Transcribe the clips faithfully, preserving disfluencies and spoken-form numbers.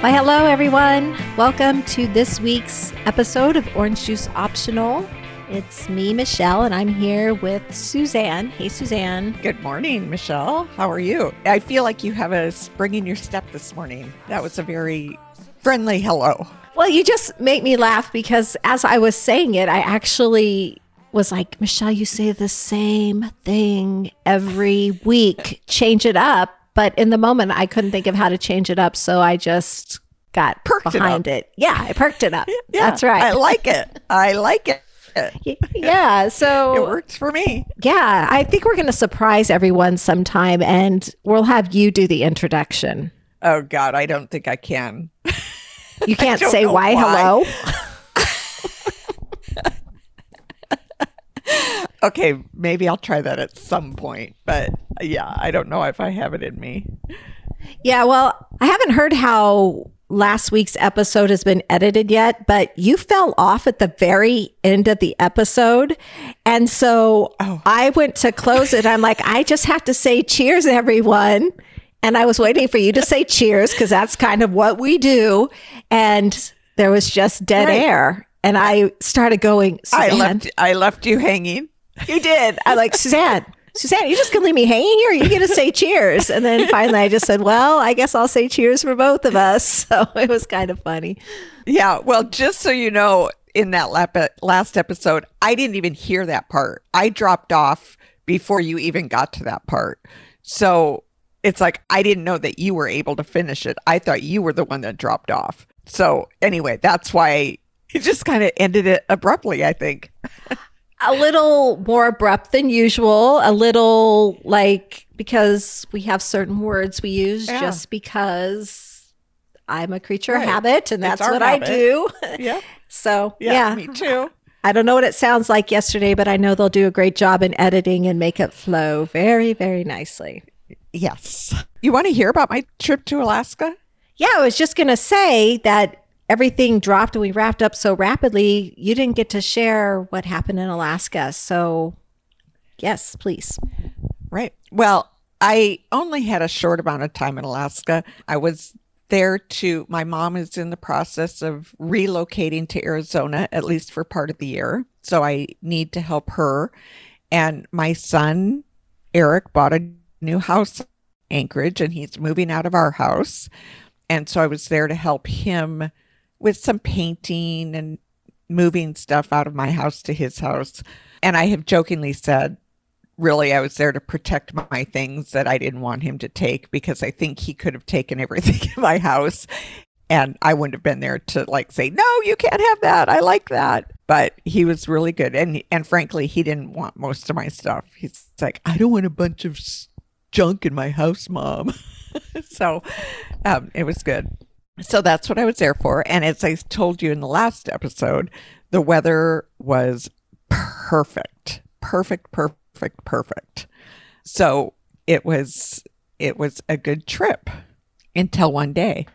Well, hello, everyone. Welcome to this week's episode of Orange Juice Optional. It's me, Michelle, and I'm here with Suzanne. Hey, Suzanne. Good morning, Michelle. How are you? I feel like you have a spring in your step this morning. That was a very friendly hello. Well, you just make me laugh because as I was saying it, I actually was like, Michelle, you say the same thing every week. Change it up. But in the moment, I couldn't think of how to change it up, so I just got perked behind it, it. Yeah, I perked it up. Yeah, that's right. I like it. I like it. Yeah, so it works for me. Yeah, I think we're going to surprise everyone sometime, and we'll have you do the introduction. Oh, God, I don't think I can. You can't say why, why hello? Okay, maybe I'll try that at some point, but yeah, I don't know if I have it in me. Yeah, well, I haven't heard how last week's episode has been edited yet, but you fell off at the very end of the episode. And so oh. I went to close it. I'm like, I just have to say cheers, everyone. And I was waiting for you to say cheers because that's kind of what we do. And there was just dead right. air. And I started going, Suzanne. I left, I left you hanging. You did. I like, Suzanne, Suzanne, you just going to leave me hanging here? Or are you going to say cheers? And then finally I just said, well, I guess I'll say cheers for both of us. So it was kind of funny. Yeah. Well, just so you know, in that lap- last episode, I didn't even hear that part. I dropped off before you even got to that part. So it's like, I didn't know that you were able to finish it. I thought you were the one that dropped off. So anyway, that's why it just kind of ended it abruptly, I think. A little more abrupt than usual, a little like, because we have certain words we use yeah. just because I'm a creature right. of habit and that's what habit. I do. Yeah. So, yeah, yeah. Me too. I don't know what it sounds like yesterday, but I know they'll do a great job in editing and make it flow very, very nicely. Yes. You want to hear about my trip to Alaska? Yeah, I was just going to say that everything dropped and we wrapped up so rapidly, you didn't get to share what happened in Alaska. So, yes, please. Right. Well, I only had a short amount of time in Alaska. I was there to, my mom is in the process of relocating to Arizona, at least for part of the year. So I need to help her. And my son, Eric, bought a new house in Anchorage and he's moving out of our house. And so I was there to help him with some painting and moving stuff out of my house to his house. And I have jokingly said, really, I was there to protect my things that I didn't want him to take because I think he could have taken everything in my house. And I wouldn't have been there to like say, no, you can't have that. I like that. But he was really good. And and frankly, he didn't want most of my stuff. He's like, I don't want a bunch of junk in my house, Mom. So um, it was good. So that's what I was there for. And as I told you in the last episode, the weather was perfect, perfect, perfect, perfect. So it was it was a good trip until one day.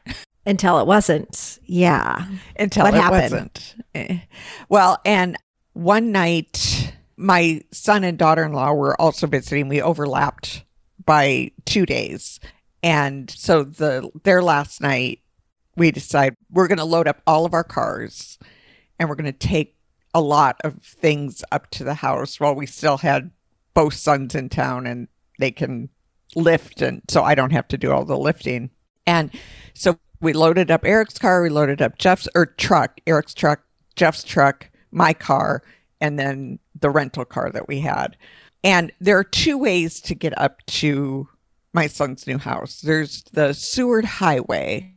Until it wasn't. Yeah. Until what it happened? wasn't. Well, and one night, my son and daughter-in-law were also visiting. We overlapped by two days. And so the their last night, we decide we're going to load up all of our cars and we're going to take a lot of things up to the house while we still had both sons in town and they can lift. And so I don't have to do all the lifting. And so we loaded up Eric's car. We loaded up Jeff's or truck, Eric's truck, Jeff's truck, my car, and then the rental car that we had. And there are two ways to get up to my son's new house. There's the Seward Highway,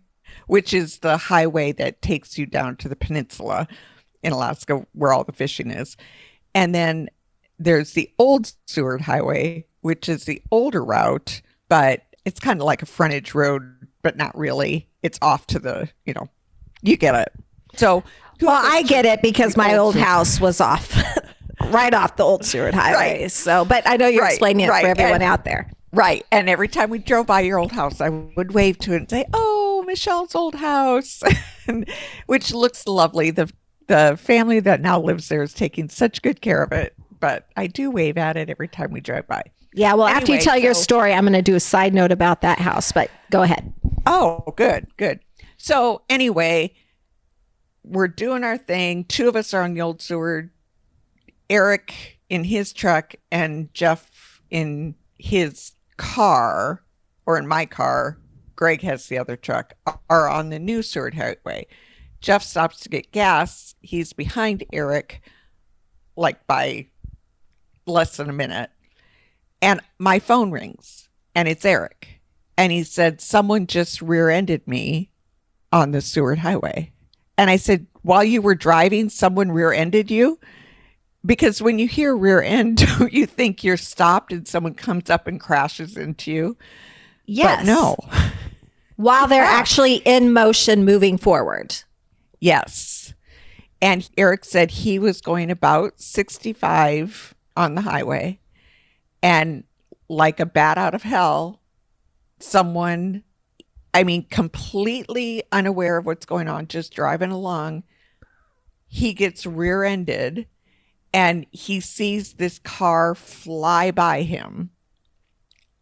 which is the highway that takes you down to the peninsula in Alaska where all the fishing is. And then there's the old Seward Highway, which is the older route, but it's kind of like a frontage road, but not really. It's off to the, you know, you get it. So, well, I get it because my old house was off, right off the old Seward Highway. Right. So, but I know you're right, explaining it right. for everyone and, out there. Right. And every time we drove by your old house, I would wave to it and say, oh, Michelle's old house, and, which looks lovely. The the family that now lives there is taking such good care of it. But I do wave at it every time we drive by. Yeah. Well, anyway, after you tell so, your story, I'm going to do a side note about that house. But go ahead. Oh, good. Good. So anyway, we're doing our thing. Two of us are on the old Seward. Eric in his truck and Jeff in his car, or in my car, Greg has the other truck, are on the new Seward Highway. Jeff stops to get gas. He's behind Eric, like by less than a minute. And my phone rings, and it's Eric. And he said, someone just rear-ended me on the Seward Highway. And I said, while you were driving, someone rear-ended you? Because when you hear rear end, don't you think you're stopped and someone comes up and crashes into you? Yes. But no. While they're actually in motion moving forward. Yes. And Eric said he was going about sixty-five on the highway. And like a bat out of hell, someone, I mean, completely unaware of what's going on, just driving along, he gets rear-ended. And he sees this car fly by him.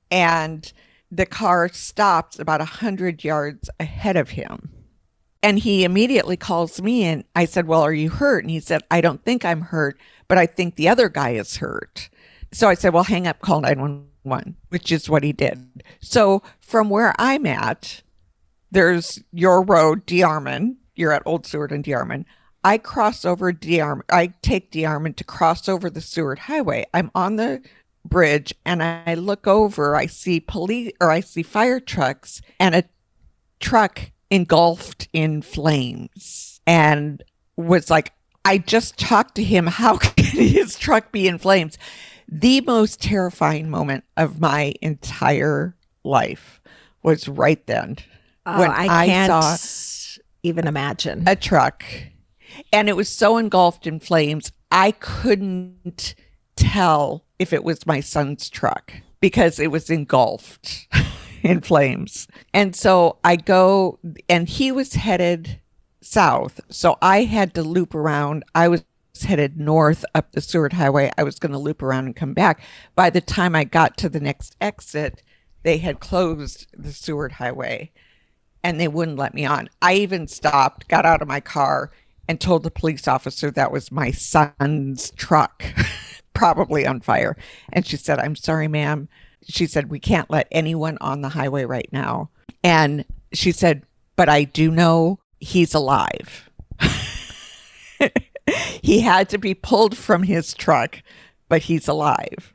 And the car stops about one hundred yards ahead of him. And he immediately calls me and I said, well, are you hurt? And he said, I don't think I'm hurt, but I think the other guy is hurt. So I said, well, hang up, call nine one one, which is what he did. So from where I'm at, there's your road, Diarmid. You're at Old Seward and Diarmid. I cross over Diarmid. I take Diarmid to cross over the Seward Highway. I'm on the bridge and I look over. I see police or I see fire trucks and a truck engulfed in flames. And was like, I just talked to him. How can his truck be in flames? The most terrifying moment of my entire life was right then. Oh, when I, I can't saw even imagine a truck. And it was so engulfed in flames, I couldn't tell if it was my son's truck because it was engulfed in flames. And so I go, and he was headed south. So I had to loop around. I was headed north up the Seward Highway. I was going to loop around and come back. By the time I got to the next exit, they had closed the Seward Highway, and they wouldn't let me on. I even stopped, got out of my car, and told the police officer that was my son's truck, probably on fire. And she said, I'm sorry, ma'am. She said, we can't let anyone on the highway right now. And she said, but I do know he's alive. He had to be pulled from his truck, but he's alive.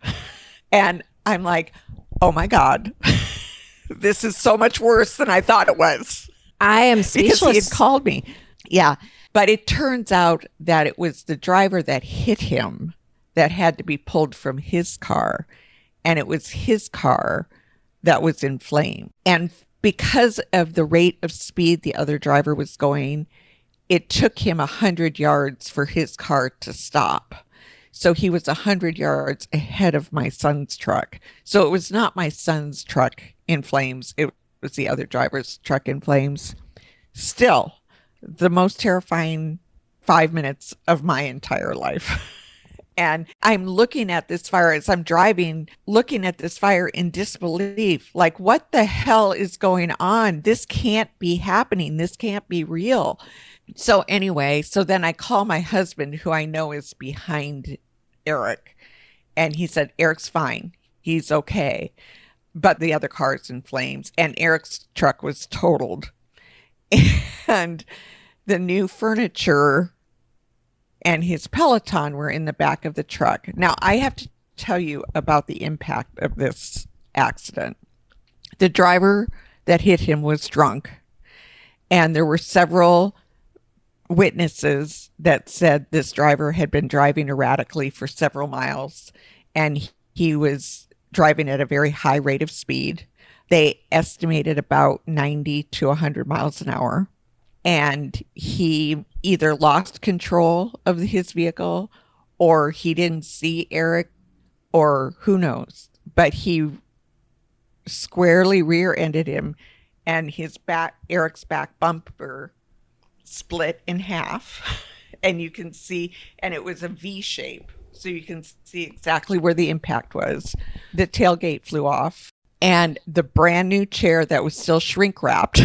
And I'm like, oh my God, this is so much worse than I thought it was. I am speechless. Because he had called me. Yeah. But it turns out that it was the driver that hit him that had to be pulled from his car. And it was his car that was in flame. And because of the rate of speed the other driver was going, it took him one hundred yards for his car to stop. So he was one hundred yards ahead of my son's truck. So it was not my son's truck in flames. It was the other driver's truck in flames. Still, the most terrifying five minutes of my entire life. And I'm looking at this fire as I'm driving, looking at this fire in disbelief. Like, what the hell is going on? This can't be happening. This can't be real. So anyway, so then I call my husband, who I know is behind Eric. And he said, Eric's fine. He's okay. But the other car is in flames. And Eric's truck was totaled. And the new furniture and his Peloton were in the back of the truck. Now, I have to tell you about the impact of this accident. The driver that hit him was drunk. And there were several witnesses that said this driver had been driving erratically for several miles. And he was driving at a very high rate of speed. They estimated about ninety to one hundred miles an hour. And he either lost control of his vehicle or he didn't see Eric or who knows. But he squarely rear-ended him and his back, Eric's back bumper split in half. And you can see, and it was a V shape. So you can see exactly where the impact was. The tailgate flew off. And the brand new chair that was still shrink wrapped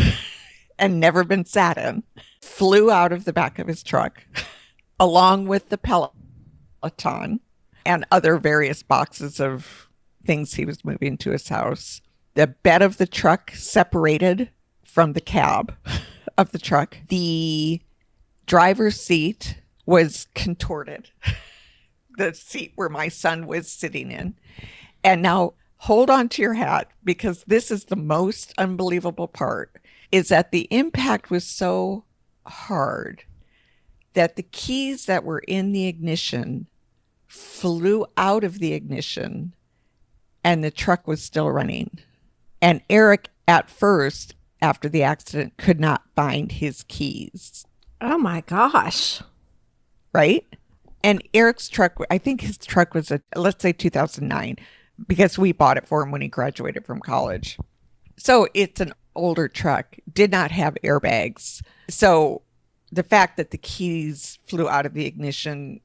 and never been sat in, flew out of the back of his truck along with the Peloton and other various boxes of things he was moving to his house. The bed of the truck separated from the cab of the truck. The driver's seat was contorted, the seat where my son was sitting in. And now hold on to your hat, because this is the most unbelievable part, is that the impact was so hard that the keys that were in the ignition flew out of the ignition and the truck was still running. And Eric, at first, after the accident, could not find his keys. Oh my gosh. Right? And Eric's truck, I think his truck was, a let's say two thousand nine, because we bought it for him when he graduated from college. So it's an older truck, did not have airbags. So the fact that the keys flew out of the ignition,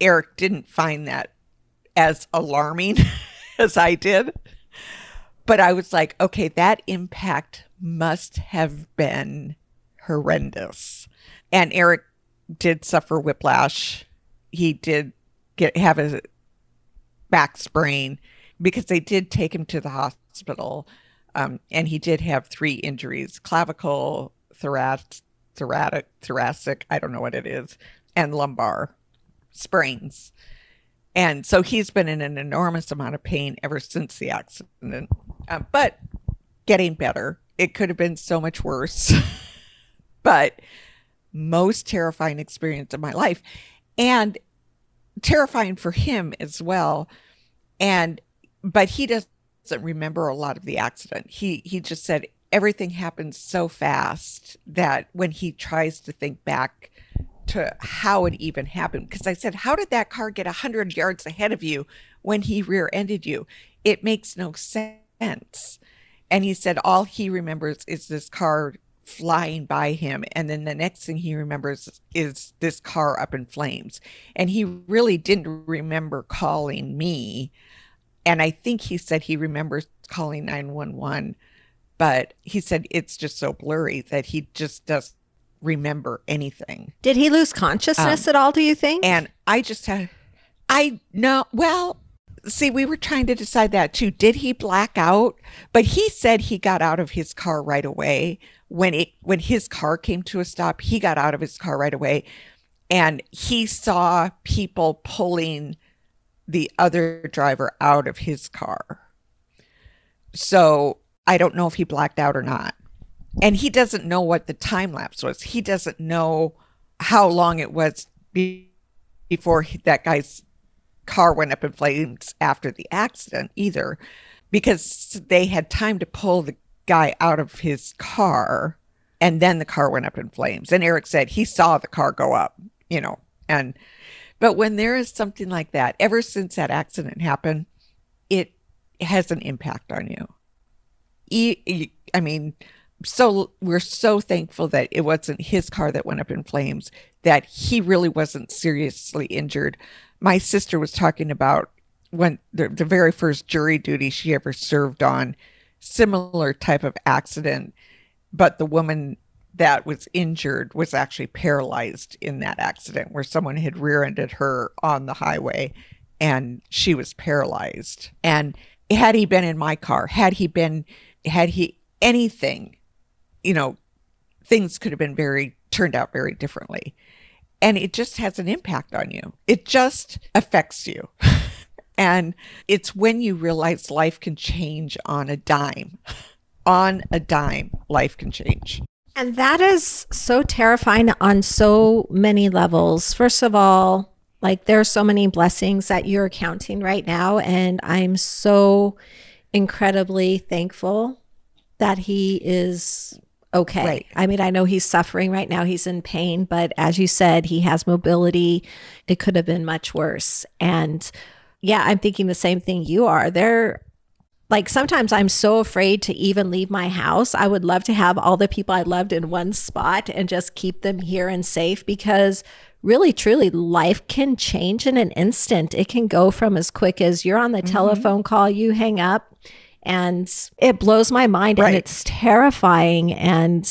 Eric didn't find that as alarming as I did. But I was like, okay, that impact must have been horrendous. And Eric did suffer whiplash. He did get have a back sprain, because they did take him to the hospital. Um, and he did have three injuries: clavicle, thoracic, thoracic, thoracic, I don't know what it is, and lumbar sprains. And so he's been in an enormous amount of pain ever since the accident, uh, but getting better. It could have been so much worse, but most terrifying experience of my life, and terrifying for him as well. And, but he doesn't remember a lot of the accident. He, he just said everything happened so fast that when he tries to think back to how it even happened, because I said, how did that car get one hundred yards ahead of you when he rear-ended you? It makes no sense. And he said all he remembers is this car flying by him, and then the next thing he remembers is this car up in flames. And he really didn't remember calling me, and I think he said he remembers calling nine one one, but he said it's just so blurry that he just doesn't remember anything. Did he lose consciousness um, at all, do you think? And I just had, I know, well, see, we were trying to decide that too. Did he black out? But he said he got out of his car right away. When it when his car came to a stop, he got out of his car right away, and he saw people pulling the other driver out of his car. So I don't know if he blacked out or not. And he doesn't know what the time lapse was. He doesn't know how long it was be- before that guy's car went up in flames after the accident either, because they had time to pull the guy out of his car, and then the car went up in flames. And Eric said he saw the car go up, you know. And but when there is something like that, ever since that accident happened, it has an impact on you. I mean, so we're so thankful that it wasn't his car that went up in flames, that he really wasn't seriously injured. My sister was talking about when the, the very first jury duty she ever served on, similar type of accident, but the woman that was injured was actually paralyzed in that accident where someone had rear-ended her on the highway and she was paralyzed. And had he been in my car, had he been, had he anything, you know, things could have been very, turned out very differently. And it just has an impact on you. It just affects you. And it's when you realize life can change on a dime. On a dime, life can change. And that is so terrifying on so many levels. First of all, like, there are so many blessings that you're counting right now. And I'm so incredibly thankful that he is okay. Right. I mean, I know he's suffering right now. He's in pain. But as you said, he has mobility. It could have been much worse. And yeah, I'm thinking the same thing you are. They're like, sometimes I'm so afraid to even leave my house. I would love to have all the people I loved in one spot and just keep them here and safe, because really, truly, life can change in an instant. It can go from as quick as you're on the mm-hmm. telephone call, you hang up, and it blows my mind, right. And it's terrifying. And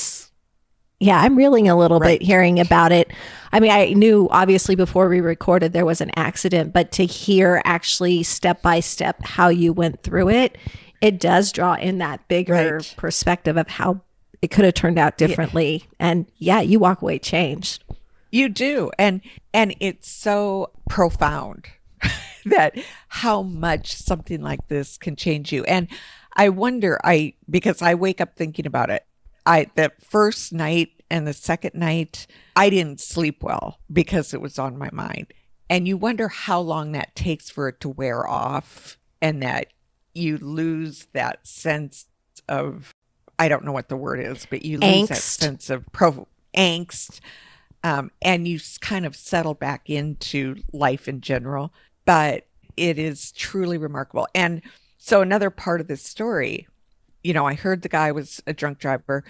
Yeah, I'm reeling a little right. bit hearing about it. I mean, I knew obviously before we recorded there was an accident, but to hear actually step by step how you went through it, it does draw in that bigger right. perspective of how it could have turned out differently. Yeah. And yeah, you walk away changed. You do. And and it's so profound that how much something like this can change you. And I wonder, I because I wake up thinking about it. I that first night and the second night, I didn't sleep well because it was on my mind. And you wonder how long that takes for it to wear off and that you lose that sense of, I don't know what the word is, but you lose angst. that sense of prov- angst um, and you kind of settle back into life in general. But it is truly remarkable. And so another part of this story, you know, I heard the guy was a drunk driver.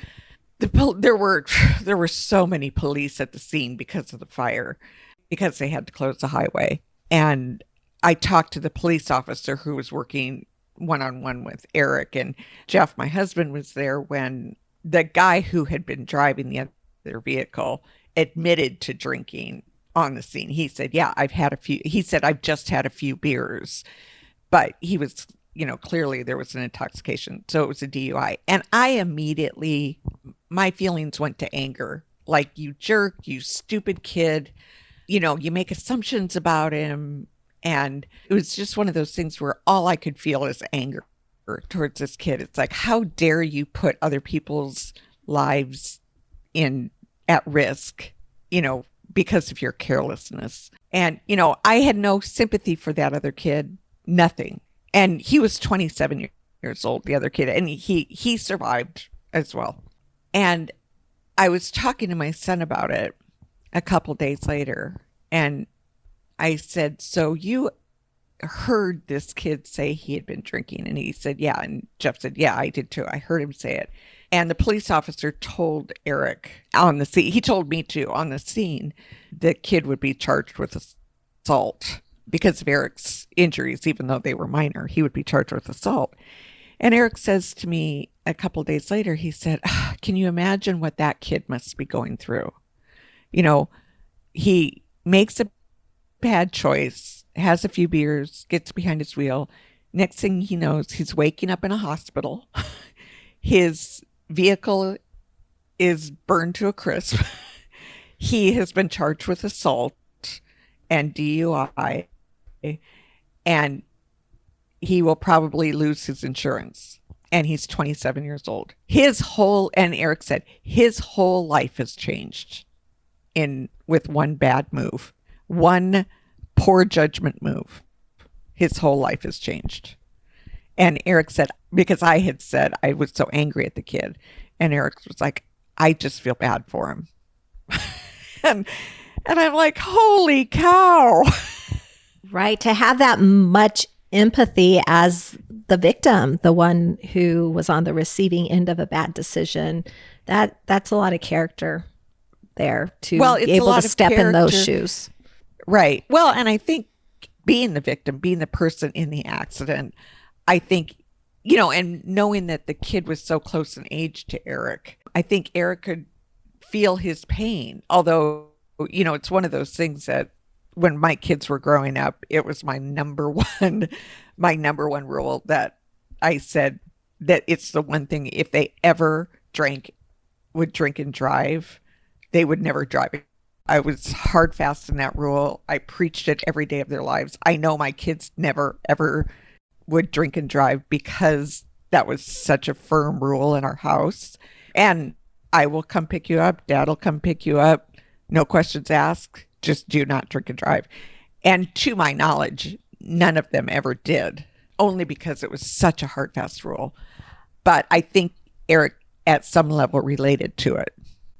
The pol- there were there were so many police at the scene because of the fire, because they had to close the highway. And I talked to the police officer who was working one-on-one with Eric. And Jeff, my husband, was there when the guy who had been driving the other vehicle admitted to drinking on the scene. He said, yeah, I've had a few. He said, I've just had a few beers. But he was... you know, clearly there was an intoxication. So it was a D U I. And I immediately, my feelings went to anger. Like, you jerk, you stupid kid. You know, you make assumptions about him. And it was just one of those things where all I could feel is anger towards this kid. It's like, how dare you put other people's lives in at risk, you know, because of your carelessness. And, you know, I had no sympathy for that other kid. Nothing. And he was twenty-seven years old, the other kid, and he, he survived as well. And I was talking to my son about it a couple days later, and I said, so you heard this kid say he had been drinking? And he said, yeah. And Jeff said, yeah, I did too. I heard him say it. And the police officer told Eric on the scene, he told me too, on the scene, the kid would be charged with assault. Because of Eric's injuries, even though they were minor, he would be charged with assault. And Eric says to me a couple of days later, he said, can you imagine what that kid must be going through? You know, he makes a bad choice, has a few beers, gets behind his wheel. Next thing he knows, he's waking up in a hospital. His vehicle is burned to a crisp. He has been charged with assault and D U I. And he will probably lose his insurance. And he's twenty-seven years old. His whole, and Eric said, his whole life has changed in with one bad move, one poor judgment move. His whole life has changed. And Eric said, because I had said I was so angry at the kid. And Eric was like, I just feel bad for him. and and I'm like, holy cow. Right. To have that much empathy as the victim, the one who was on the receiving end of a bad decision, that that's a lot of character there to well, be able to step character. in those shoes. Right. Well, and I think being the victim, being the person in the accident, I think, you know, and knowing that the kid was so close in age to Eric, I think Eric could feel his pain. Although, you know, it's one of those things that when my kids were growing up, it was my number one, my number one rule that I said that it's the one thing, if they ever drank, would drink and drive, they would never drive. I was hard fast in that rule. I preached it every day of their lives. I know my kids never, ever would drink and drive because that was such a firm rule in our house. And I will come pick you up. Dad will come pick you up. No questions asked, just do not drink and drive. And to my knowledge, none of them ever did, only because it was such a hard, fast rule. But I think Eric, at some level, related to it.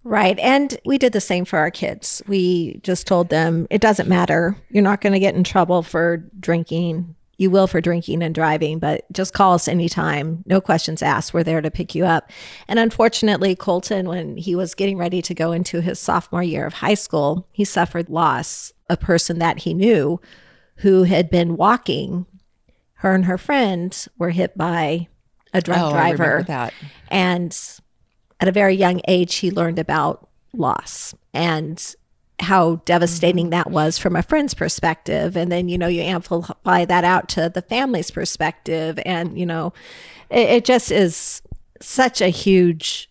Right. And we did the same for our kids. We just told them, it doesn't matter. You're not going to get in trouble for drinking. You will for drinking and driving, but just call us anytime. No questions asked. We're there to pick you up. And unfortunately, Colton, when he was getting ready to go into his sophomore year of high school, he suffered loss, a person that he knew who had been walking. Her and her friend were hit by a drunk oh, driver. I remember that. And at a very young age, he learned about loss and how devastating that was from a friend's perspective. And then, you know, you amplify that out to the family's perspective. And, you know, it, it just is such a huge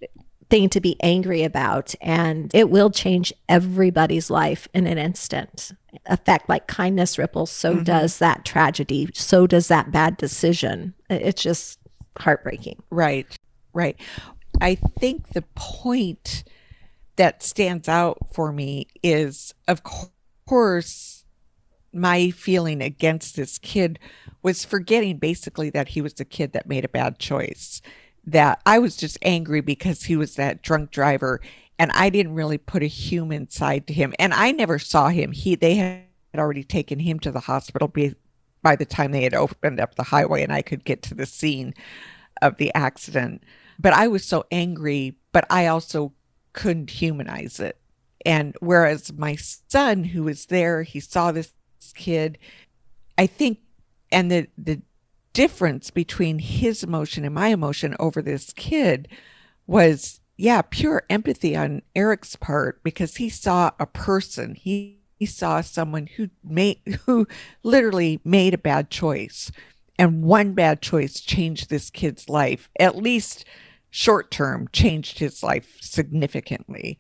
thing to be angry about. And it will change everybody's life in an instant. Effect like kindness ripples, so mm-hmm. does that tragedy, so does that bad decision. It's just heartbreaking. Right, right. I think the point that stands out for me is, of course, my feeling against this kid was forgetting basically that he was the kid that made a bad choice, that I was just angry because he was that drunk driver and I didn't really put a human side to him. And I never saw him. He, they had already taken him to the hospital be, by the time they had opened up the highway and I could get to the scene of the accident. But I was so angry, but I also couldn't humanize it. And whereas my son, who was there, he saw this kid, I think, and the, the difference between his emotion and my emotion over this kid was, yeah, pure empathy on Eric's part, because he saw a person. He, he saw someone who made, who literally made a bad choice. And one bad choice changed this kid's life, at least short term, changed his life significantly.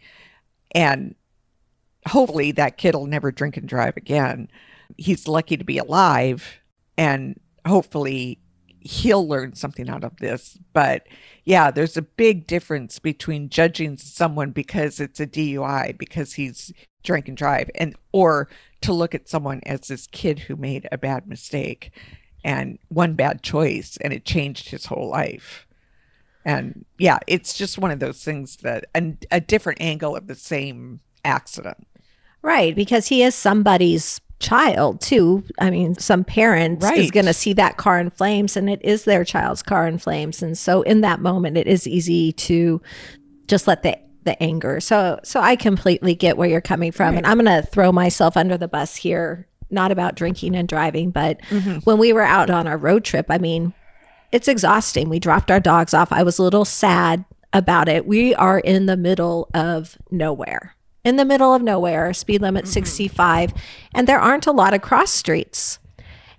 And hopefully that kid will never drink and drive again. He's lucky to be alive, and hopefully he'll learn something out of this. But yeah, there's a big difference between judging someone because it's a D U I, because he's drink and drive, and or to look at someone as this kid who made a bad mistake and one bad choice, and it changed his whole life. And yeah, it's just one of those things that a, a different angle of the same accident. Right, because he is somebody's child too. I mean, some parent right. is going to see that car in flames, and it is their child's car in flames. And so in that moment, it is easy to just let the, the anger. So, so I completely get where you're coming from. Right. And I'm going to throw myself under the bus here, not about drinking and driving, but mm-hmm. when we were out on our road trip, I mean, it's exhausting. We dropped our dogs off. I was a little sad about it. We are in the middle of nowhere. In the middle of nowhere, speed limit sixty-five, and there aren't a lot of cross streets.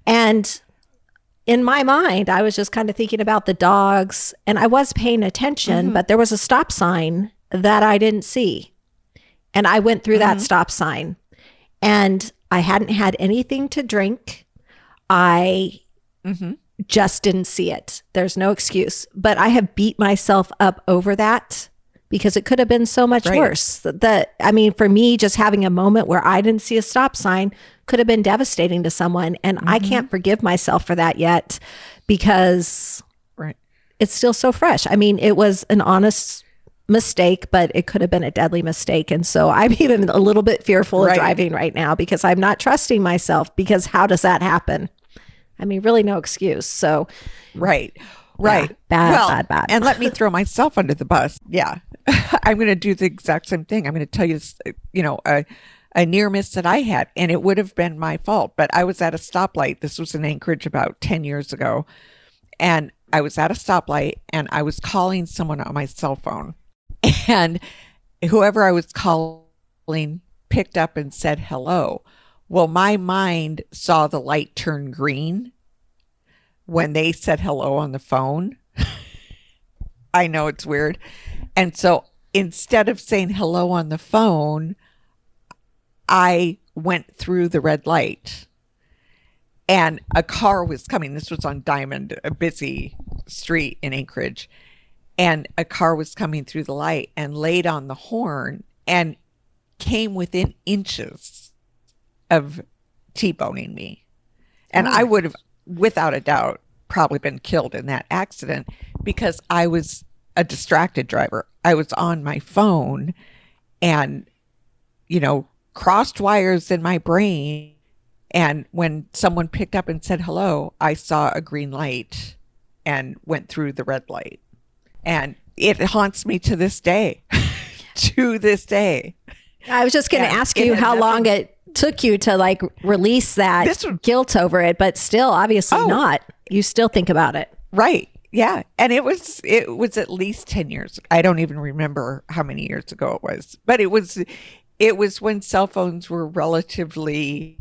And in my mind, I was just kind of thinking about the dogs, and I was paying attention, mm-hmm. but there was a stop sign that I didn't see. And I went through mm-hmm. that stop sign, and I hadn't had anything to drink. I mm-hmm. just didn't see it. There's no excuse, but I have beat myself up over that, because it could have been so much right. worse. That, I mean, for me, just having a moment where I didn't see a stop sign could have been devastating to someone. And mm-hmm. I can't forgive myself for that yet, because right. it's still so fresh. I mean, it was an honest mistake, but it could have been a deadly mistake. And so I'm even a little bit fearful right. of driving right now, because I'm not trusting myself, because how does that happen? I mean, really no excuse. So, right, right. Yeah, bad, well, bad, bad. And let me throw myself under the bus. Yeah. I'm going to do the exact same thing. I'm going to tell you, you know, a, a near miss that I had, and it would have been my fault, but I was at a stoplight. This was in Anchorage about ten years ago. And I was at a stoplight, and I was calling someone on my cell phone, and whoever I was calling picked up and said, hello. Well, my mind saw the light turn green when they said hello on the phone. I know it's weird. And so instead of saying hello on the phone, I went through the red light, and a car was coming. This was on Dimond, a busy street in Anchorage. And a car was coming through the light and laid on the horn and came within inches of T-boning me. And oh. I would have, without a doubt, probably been killed in that accident, because I was a distracted driver. I was on my phone, and, you know, crossed wires in my brain. And when someone picked up and said hello, I saw a green light and went through the red light. And it haunts me to this day, to this day. I was just going to ask you how long it took you to like release that guilt over it, but still obviously not. You still think about it. Right. Yeah. And it was, it was at least ten years. I don't even remember how many years ago it was, but it was, it was when cell phones were relatively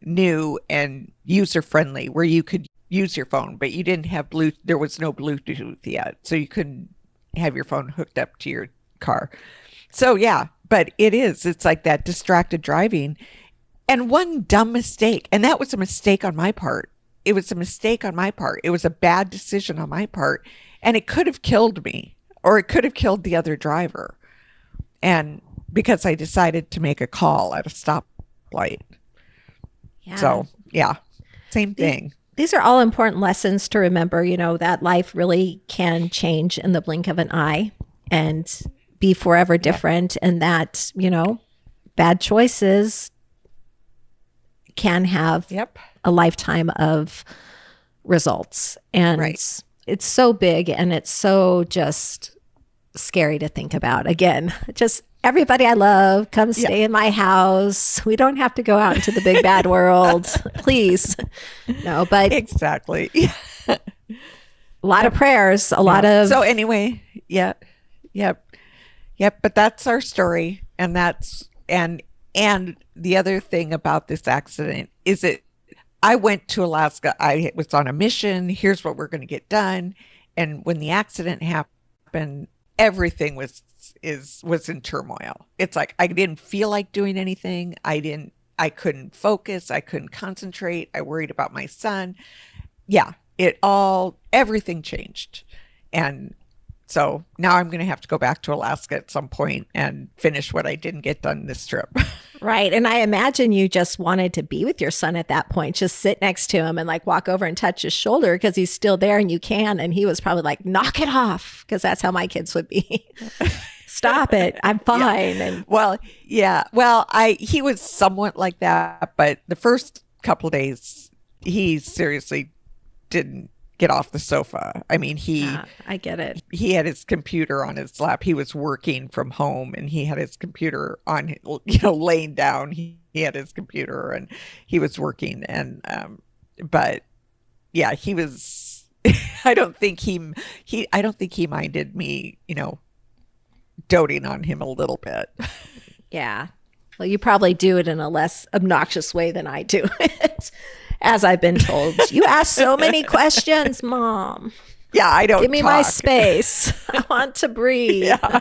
new and user friendly, where you could use your phone, but you didn't have Bluetooth. There was no Bluetooth yet. So you couldn't have your phone hooked up to your car. So yeah, but it is, it's like that distracted driving and one dumb mistake. And that was a mistake on my part. It was a mistake on my part. It was a bad decision on my part. And it could have killed me, or it could have killed the other driver. And because I decided to make a call at a stoplight. Yeah. So, yeah, same thing. These, these are all important lessons to remember, you know, that life really can change in the blink of an eye and be forever different. Yeah. And that, you know, bad choices can have yep. a lifetime of results. And right. it's so big and it's so just scary to think about. Again, just everybody I love, come stay yeah. in my house. We don't have to go out into the big bad world, please. No, but exactly. a lot yeah. of prayers, a yeah. lot of. So anyway, yeah, yep, yeah, yep. Yeah, but that's our story. And that's, and, and the other thing about this accident is it, I went to Alaska. I was on a mission. Here's what we're going to get done. And when the accident happened, everything was is was in turmoil. It's like I didn't feel like doing anything. I didn't. I couldn't focus. I couldn't concentrate. I worried about my son. Yeah, it all. Everything changed, and so now I'm going to have to go back to Alaska at some point and finish what I didn't get done this trip. Right. And I imagine you just wanted to be with your son at that point, just sit next to him and like walk over and touch his shoulder because he's still there and you can. And he was probably like, knock it off, because that's how my kids would be. Stop it. I'm fine. Yeah. And well, yeah. Well, I he was somewhat like that. But the first couple of days, he seriously didn't get off the sofa. I mean, he yeah, I get it. He had his computer on his lap. He was working from home and he had his computer on, you know, laying down. He, he had his computer and he was working. And um, but yeah, he was I don't think he he I don't think he minded me, you know, doting on him a little bit. Yeah. Well, you probably do it in a less obnoxious way than I do it. As I've been told, you ask so many questions, Mom. Yeah, I don't Give me talk. My space. I want to breathe. Yeah.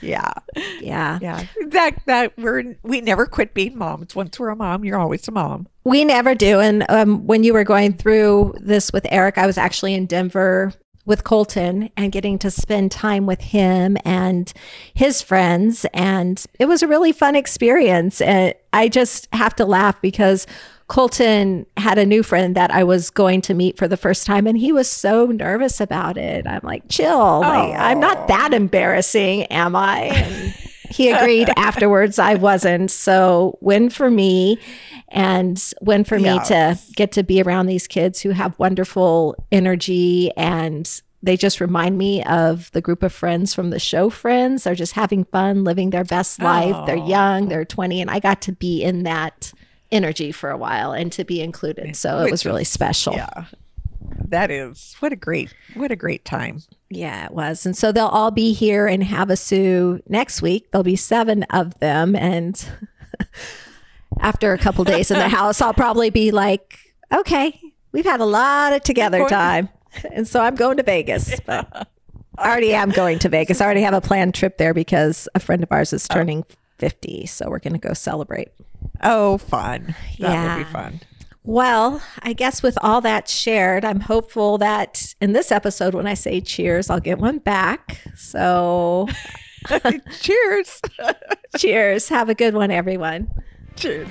yeah. Yeah. Yeah. That that we're we never quit being moms. Once we're a mom, you're always a mom. We never do. And um, when you were going through this with Eric, I was actually in Denver with Colton and getting to spend time with him and his friends. And it was a really fun experience. And I just have to laugh because Colton had a new friend that I was going to meet for the first time. And he was so nervous about it. I'm like, chill, oh. like, I'm not that embarrassing, am I? And he agreed afterwards. I wasn't. So win for me, and win for me yeah. to get to be around these kids who have wonderful energy. And they just remind me of the group of friends from the show Friends. They're just having fun, living their best life. Oh. They're young, they're twenty. And I got to be in that energy for a while and to be included. So Which it was really is, special. Yeah. That is what a great, what a great time. Yeah, it was. And so they'll all be here in Havasu next week. There'll be seven of them. And after a couple days in the house, I'll probably be like, okay, we've had a lot of together time. And so I'm going to Vegas. But I already am going to Vegas. I already have a planned trip there because a friend of ours is turning fifty. So we're going to go celebrate. Oh, fun. That yeah. would be fun. Well, I guess with all that shared, I'm hopeful that in this episode, when I say cheers, I'll get one back. So cheers. Cheers. Have a good one, everyone. Cheers.